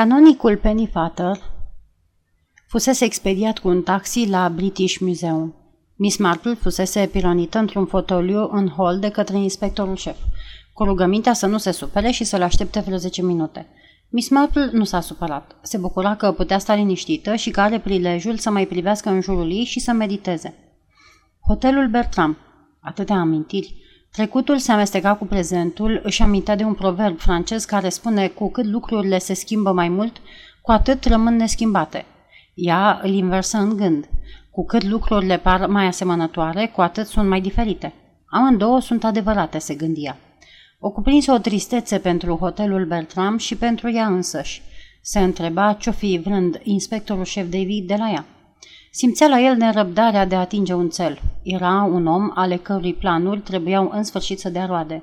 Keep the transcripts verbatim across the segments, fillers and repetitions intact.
Canonicul Penifater fusese expediat cu un taxi la British Museum. Miss Marple fusese pironită într-un fotoliu în hol de către inspectorul șef, cu rugămintea să nu se supere și să-l aștepte vreo zece minute. Miss Marple nu s-a supărat. Se bucura că putea sta liniștită și că are prilejul să mai privească în jurul ei și să mediteze. Hotelul Bertram. Atâtea amintiri. Trecutul se amesteca cu prezentul, își amintea de un proverb francez care spune: cu cât lucrurile se schimbă mai mult, cu atât rămân neschimbate. Ea îl inversă în gând. Cu cât lucrurile par mai asemănătoare, cu atât sunt mai diferite. Amândouă sunt adevărate, se gândia. O cuprinse o tristețe pentru hotelul Bertram și pentru ea însăși. Se întreba ce-o fi vrând inspectorul șef David de la ea. Simțea la el nerăbdarea de a atinge un țel. Era un om ale cărui planuri trebuiau în sfârșit să dea roade.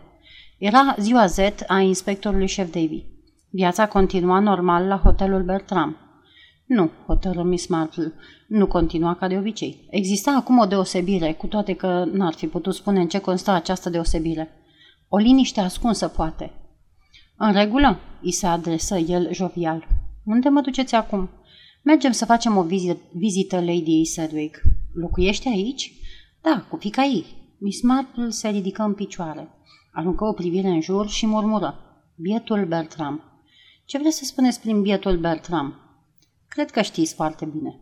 Era ziua Z a inspectorului șef Davy. Viața continua normal la hotelul Bertram. Nu, hotărâ Miss Marple, nu continua ca de obicei. Exista acum o deosebire, cu toate că n-ar fi putut spune în ce consta această deosebire. O liniște ascunsă, poate. În regulă, i se adresă el jovial. Unde mă duceți acum? Mergem să facem o vizit- vizită Lady Sedgwick. Locuiește aici? Da, cu fiica ei. Miss Marple se ridică în picioare. Aruncă o privire în jur și murmură: bietul Bertram. Ce vreți să spuneți prin bietul Bertram? Cred că știți foarte bine.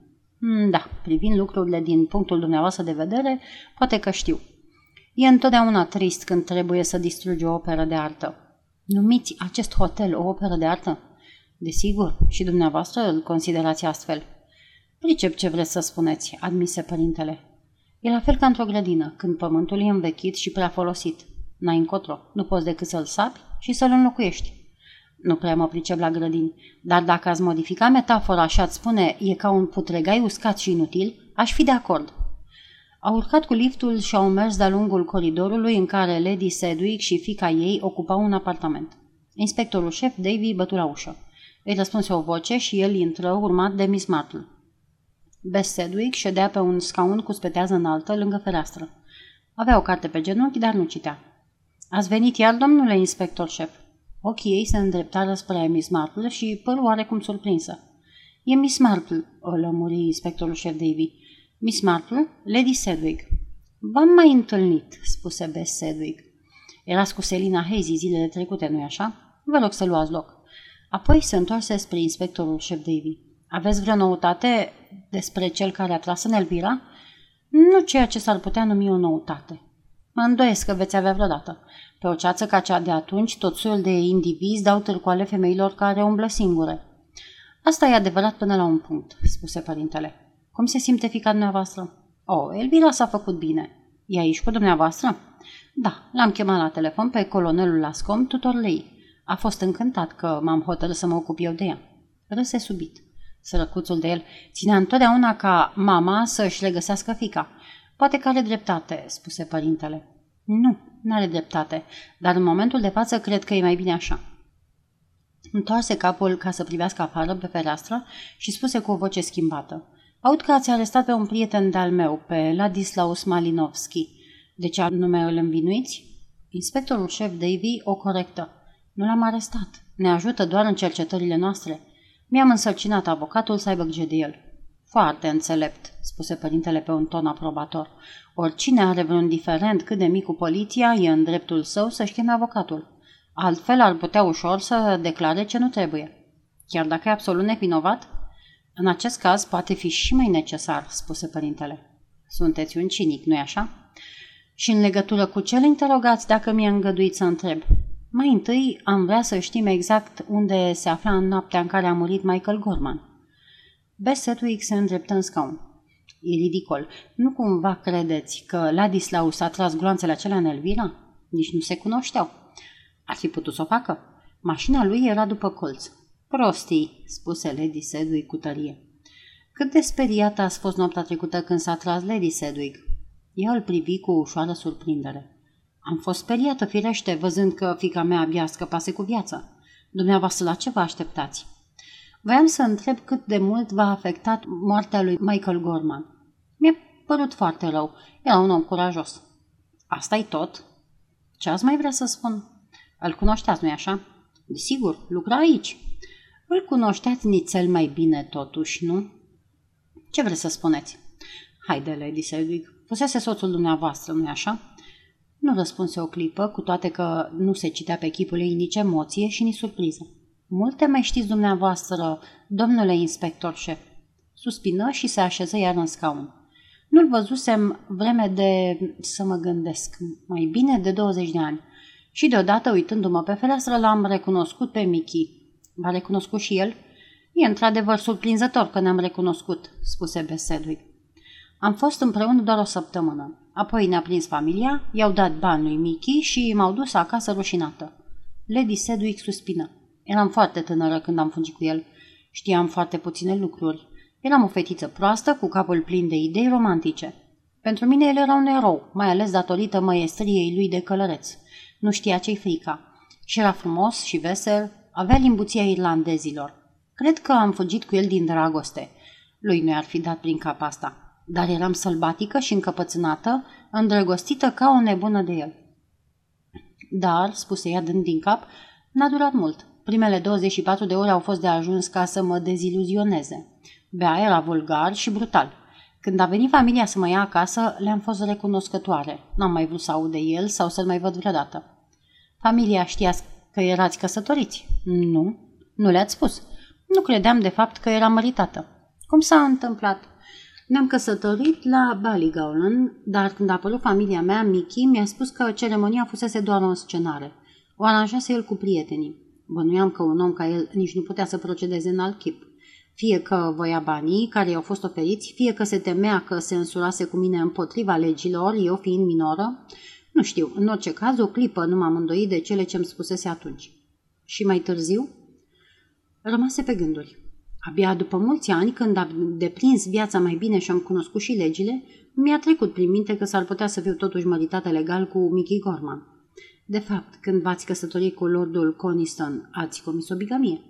Da, privind lucrurile din punctul dumneavoastră de vedere, poate că știu. E întotdeauna trist când trebuie să distrugi o operă de artă. Numiți acest hotel o operă de artă? Desigur, și dumneavoastră îl considerați astfel. Pricep ce vreți să spuneți, admise părintele. E la fel ca într-o grădină, când pământul e învechit și prea folosit. N-ai încotro, nu poți decât să-l sapi și să-l înlocuiești. Nu prea mă pricep la grădini, dar dacă ați modifica metafora și ați spune e ca un putregai uscat și inutil, aș fi de acord. Au urcat cu liftul și au mers de-a lungul coridorului în care Lady Sedgwick și fiica ei ocupau un apartament. Inspectorul șef Davy bătu la ușă. Îi răspunse o voce și el intră, urmat de Miss Marple. Bess Sedgwick ședea pe un scaun cu spetează înaltă lângă fereastră. Avea o carte pe genunchi, dar nu citea. Ați venit iar, domnule inspector șef? Ochii ei se îndreptară spre Miss Marple și păru oarecum surprinsă. E Miss Marple, o lămuri inspectorul șef Davy. Miss Marple, Lady Sedgwick. V-am mai întâlnit, spuse Bess Sedgwick. Erați cu Selina Hazy zilele trecute, nu-i așa? Vă rog să luați loc. Apoi se întoarse spre inspectorul șef Davy. Aveți vreo noutate despre cel care a tras în Elvira? Nu ceea ce s-ar putea numi o noutate. Mă îndoiesc că veți avea vreodată. Pe o ceață ca cea de atunci, tot soiul de indivizi dau târcoale femeilor care umblă singure. Asta e adevărat până la un punct, spuse părintele. Cum se simte fiica dumneavoastră? Oh, Elvira s-a făcut bine. E aici cu dumneavoastră? Da, l-am chemat la telefon pe colonelul Lascom, tutorul ei. A fost încântat că m-am hotărât să mă ocup eu de ea. Râse subit. Sărăcuțul de el ținea întotdeauna ca mama să-și regăsească fiica. Poate că are dreptate, spuse părintele. Nu, n-are dreptate, dar în momentul de față cred că e mai bine așa. Întoarse capul ca să privească afară pe fereastră și spuse cu o voce schimbată. Aud că ați arestat pe un prieten de-al meu, pe Ladislaus Malinowski. De ce anume îl învinuiți? Inspectorul șef Davy o corectă. Nu l-am arestat. Ne ajută doar în cercetările noastre. Mi-am însărcinat avocatul să aibă grijă de el. Foarte înțelept, spuse părintele pe un ton aprobator. Oricine are vreun diferend cât de mic cu poliția e în dreptul său să-și cheme avocatul. Altfel ar putea ușor să declare ce nu trebuie. Chiar dacă e absolut nevinovat? În acest caz poate fi și mai necesar, spuse părintele. Sunteți un cinic, nu-i așa? Și în legătură cu cele interogați, dacă mi-a îngăduit să întreb. Mai întâi am vrea să știm exact unde se afla în noaptea în care a murit Michael Gorman. Bess Sedgwick se îndreptă în scaun. E ridicol. Nu cumva credeți că Ladislaus a tras gloanțele acelea în Elvira? Nici nu se cunoșteau. Ar fi putut să o facă. Mașina lui era după colț. Prostii, spuse Lady Sedgwick cu tărie. Cât de speriată a fost noaptea trecută când s-a tras Lady Sedgwick? Ea îl privi cu o ușoară surprindere. Am fost speriată, firește, văzând că fiica mea abia scăpase cu viața. Dumneavoastră, la ce vă așteptați? Voiam să întreb cât de mult v-a afectat moartea lui Michael Gorman. Mi-a părut foarte rău. Era un om curajos. Asta-i tot? Ce ați mai vrea să spun? Îl cunoșteați, nu-i așa? Desigur, lucra aici. Îl cunoșteați nițel mai bine totuși, nu? Ce vreți să spuneți? Haide, Lady Sedgwick, fusese soțul dumneavoastră, nu-i așa? Nu răspunse o clipă, cu toate că nu se citea pe chipul ei nici emoție și nici surpriză. Multe mai știți dumneavoastră, domnule inspector șef. Suspină și se așeză iar în scaun. Nu-l văzusem vreme de, să mă gândesc, mai bine de douăzeci de ani. Și deodată, uitându-mă pe fereastră, l-am recunoscut pe Mickey. V-a recunoscut și el? E într-adevăr surprinzător că ne-am recunoscut, spuse Bess Sedgwick. Am fost împreună doar o săptămână. Apoi ne-a prins familia, i-au dat bani lui Mickey și m-au dus acasă rușinată. Lady Sedgwick suspină. Eram foarte tânără când am fugit cu el. Știam foarte puține lucruri. Eram o fetiță proastă, cu capul plin de idei romantice. Pentru mine el era un erou, mai ales datorită măiestriei lui de călăreț. Nu știa ce-i frica. Și era frumos și vesel, avea limbuția irlandezilor. Cred că am fugit cu el din dragoste. Lui nu i-ar fi dat prin cap asta. Dar eram sălbatică și încăpățânată, îndrăgostită ca o nebună de el. Dar, spuse ea dând din cap, n-a durat mult. Primele douăzeci și patru de ore au fost de ajuns ca să mă deziluzioneze. Bea era vulgar și brutal. Când a venit familia să mă ia acasă, le-am fost recunoscătoare. N-am mai vrut să aud de el sau să-l mai văd vreodată. Familia știa că erați căsătoriți? Nu, nu le-ați spus. Nu credeam de fapt că eram măritată. Cum s-a întâmplat? Ne-am căsătorit la Ballygowlan, dar când a apărut familia mea, Mickey mi-a spus că ceremonia fusese doar o înscenare. O aranjase el cu prietenii. Bănuiam că un om ca el nici nu putea să procedeze în alt chip. Fie că voia banii care i-au fost oferiți, fie că se temea că se însurase cu mine împotriva legilor, eu fiind minoră. Nu știu, în orice caz, o clipă nu m-am îndoit de cele ce-mi spusese atunci. Și mai târziu? Rămase pe gânduri. Abia după mulți ani, când am deprins viața mai bine și am cunoscut și legile, mi-a trecut prin minte că s-ar putea să fiu totuși măritată legal cu Mickey Gorman. De fapt, când v-ați căsătorit cu lordul Coniston, ați comis o bigamie.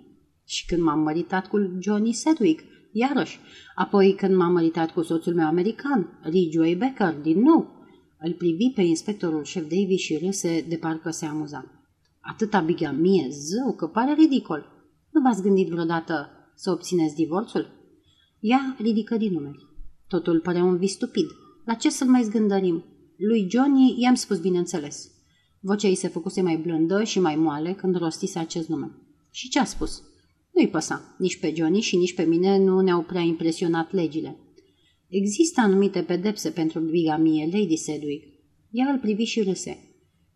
Și când m-am măritat cu Johnny Sedgwick, iarăși. Apoi când m-am măritat cu soțul meu american, Reggie Baker, din nou. Îl privi pe inspectorul șef Davy și râse de parcă se amuza. Atâta bigamie, zău, că pare ridicol. Nu v-ați gândit vreodată să obțineți divorțul? Ea ridică din numeri. Totul părea un vis stupid. La ce să-l mai zgândărim? Lui Johnny i-am spus bineînțeles. Vocea ei se făcuse mai blândă și mai moale când rostise acest nume. Și ce a spus? Nu-i păsa. Nici pe Johnny și nici pe mine nu ne-au prea impresionat legile. Există anumite pedepse pentru bigamie, Lady Sedgwick. Ea îl privi și râse.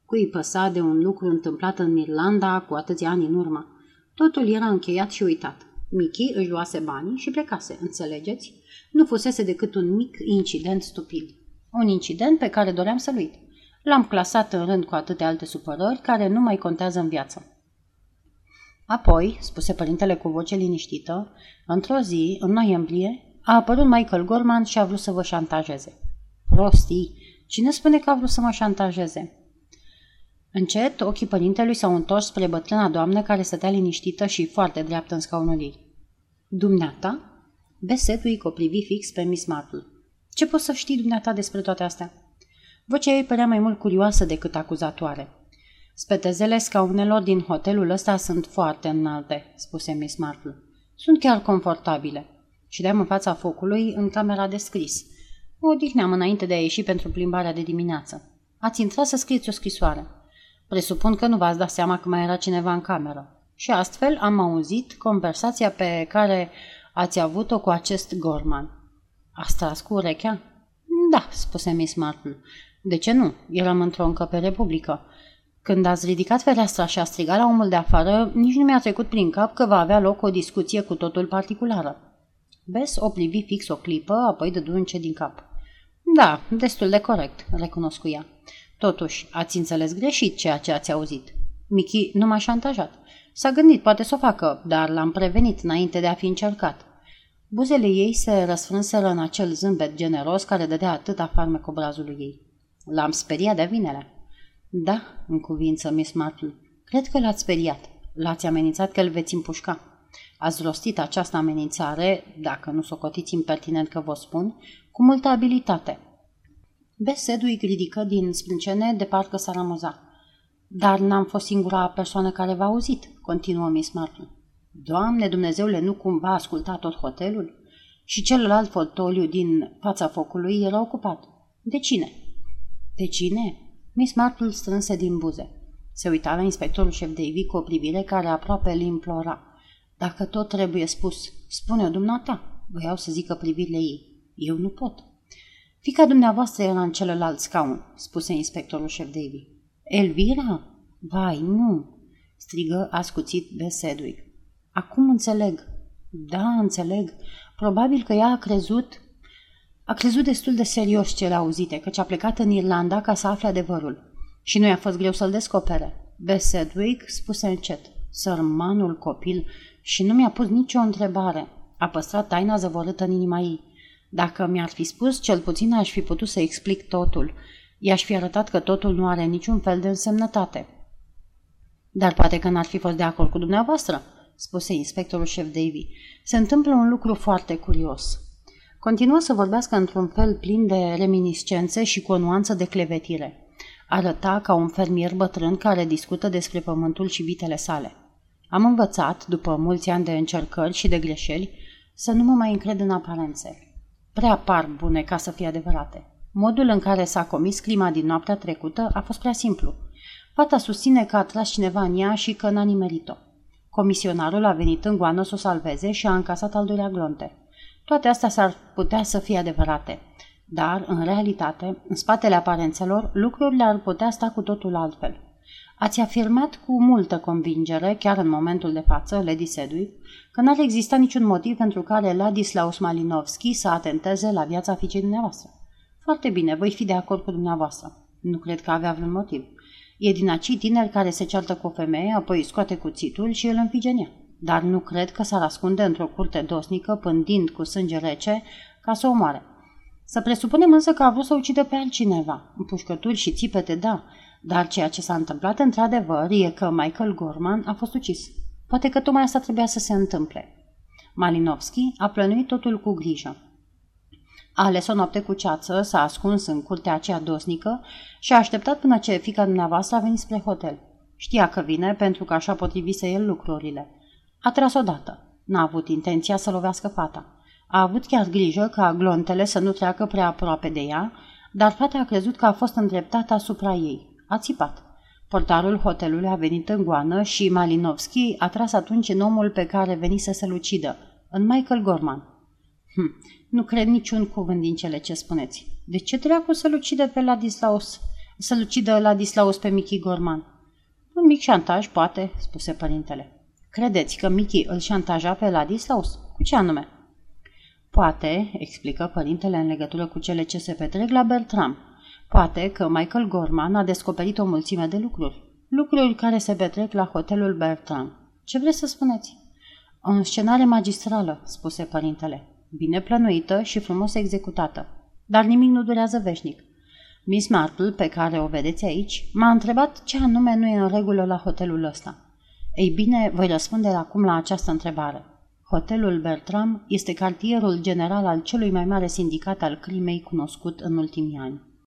Cui păsa de un lucru întâmplat în Irlanda cu atâția ani în urmă? Totul era încheiat și uitat. Mickey își luase banii și plecase, înțelegeți? Nu fusese decât un mic incident stupid. Un incident pe care doream să-l uit. L-am clasat în rând cu atâtea alte supărări care nu mai contează în viață. Apoi, spuse părintele cu voce liniștită, într-o zi, în noiembrie, a apărut Michael Gorman și a vrut să vă șantajeze. Prostii! Cine spune că a vrut să mă șantajeze? Încet, ochii părintelui s-au întors spre bătrâna doamnă care stătea liniștită și foarte dreaptă în scaunul ei. Dumneata? Bess Sedgwick o privi fix pe Miss Marple. Ce poți să știi dumneata despre toate astea? Vocea ei părea mai mult curioasă decât acuzatoare. Spetezele scaunelor din hotelul ăsta sunt foarte înalte, spuse Miss Marple. Sunt chiar confortabile. Și deam în fața focului în camera de scris. O odihneam înainte de a ieși pentru plimbarea de dimineață. Ați intrat să scrieți o scrisoare. Presupun că nu v-ați dat seama că mai era cineva în cameră. Și astfel am auzit conversația pe care ați avut-o cu acest Gorman. Ați tras cu urechea? Da, spuse Miss Marple. De ce nu? Eram într-o încăpere publică. Când ați ridicat fereastra și a strigat la omul de afară, nici nu mi-a trecut prin cap că va avea loc o discuție cu totul particulară. Bess o privi fix o clipă, apoi dădu un ce din cap. Da, destul de corect, recunosc ea. Totuși, ați înțeles greșit ceea ce ați auzit. Mickey nu m-a șantajat. S-a gândit, poate să o facă, dar l-am prevenit înainte de a fi încercat. Buzele ei se răsfrânseră în acel zâmbet generos care dădea atâta farmec obrazului ei. L-am speriat de vinele. Da, în cuvință, Miss Marple, cred că l-ați speriat. L-ați amenințat că îl veți împușca. Ați rostit această amenințare, dacă nu socotiți impertinent că vă spun, cu multă abilitate. Bess Sedgwick ridică din sprâncene de parcă s-ar amuza. Dar n-am fost singura persoană care v-a auzit, continuă Miss Marple. Doamne Dumnezeule, nu cumva asculta tot hotelul? Și celălalt fotoliu din fața focului era ocupat. De cine? De cine? Miss Marple strânse din buze. Se uita la inspectorul șef Davy cu o privire care aproape îl implora. Dacă tot trebuie spus, spune-o dumneata, voiau să zică privirile ei. Eu nu pot. Fica dumneavoastră era în celălalt scaun, spuse inspectorul șef Davy. Elvira? Vai, nu, strigă ascuțit Bess Sedgwick. Acum înțeleg. Da, înțeleg. Probabil că ea a crezut... A crezut destul de serios cele auzite, căci a plecat în Irlanda ca să afle adevărul. Și nu i-a fost greu să-l descopere. Bess Sedgwick spuse încet. Sărmanul copil, și nu mi-a pus nicio întrebare. A păstrat taina zăvorâtă în inima ei. Dacă mi-ar fi spus, cel puțin aș fi putut să explic totul. I-aș fi arătat că totul nu are niciun fel de însemnătate. Dar poate că n-ar fi fost de acord cu dumneavoastră, spuse inspectorul șef Davy. Se întâmplă un lucru foarte curios. Continuă să vorbească într-un fel plin de reminiscențe și cu o nuanță de clevetire. Arăta ca un fermier bătrân care discută despre pământul și vitele sale. Am învățat, după mulți ani de încercări și de greșeli, să nu mă mai încred în aparențe. Prea par bune ca să fie adevărate. Modul în care s-a comis crima din noaptea trecută a fost prea simplu. Fata susține că a tras cineva în ea și că n-a nimerit-o. Comisionarul a venit în goană să o salveze și a încasat al doilea glonte. Toate astea s-ar putea să fie adevărate, dar, în realitate, în spatele aparențelor, lucrurile ar putea sta cu totul altfel. Ați afirmat cu multă convingere, chiar în momentul de față, Lady Sedgwick, că n-ar exista niciun motiv pentru care Ladislaus Malinowski să atenteze la viața fiicei dumneavoastră. Foarte bine, voi fi de acord cu dumneavoastră. Nu cred că avea vreun motiv. E din acei tineri care se ceartă cu o femeie, apoi scoate cuțitul și îl înfige în ea. Dar nu cred că s-ar ascunde într-o curte dosnică, pândind cu sânge rece, ca să o omoare. Să presupunem însă că a vrut să ucidă pe altcineva. Împușcături și țipete, da, dar ceea ce s-a întâmplat într-adevăr e că Michael Gorman a fost ucis. Poate că tocmai asta trebuia să se întâmple. Malinowski a plănuit totul cu grijă. A ales o noapte cu ceață, s-a ascuns în curtea aceea dosnică și a așteptat până ce fiica dumneavoastră a venit spre hotel. Știa că vine pentru că așa potrivise el lucrurile. A tras odată. N-a avut intenția să lovească fata. A avut chiar grijă ca glontele să nu treacă prea aproape de ea, dar fata a crezut că a fost îndreptată asupra ei. A țipat. Portarul hotelului a venit în goană și Malinowski a tras atunci în omul pe care venise să-l ucidă, în Michael Gorman. Hm, nu cred niciun cuvânt din cele ce spuneți. De ce dracu să-l ucidă pe Ladislaus? Să-l ucidă Ladislaus pe Mickey Gorman? Un mic șantaj, poate, spuse părintele. Credeți că Mickey îl șantaja pe Ladislaus? Cu ce anume? Poate, explică părintele în legătură cu cele ce se petrec la Bertram, poate că Michael Gorman a descoperit o mulțime de lucruri. Lucruri care se petrec la hotelul Bertram. Ce vreți să spuneți? O înscenare magistrală, spuse părintele. Bine plănuită și frumos executată. Dar nimic nu durează veșnic. Miss Marple, pe care o vedeți aici, m-a întrebat ce anume nu e în regulă la hotelul ăsta. Ei bine, voi răspunde acum la această întrebare. Hotelul Bertram este cartierul general al celui mai mare sindicat al crimei cunoscut în ultimii ani.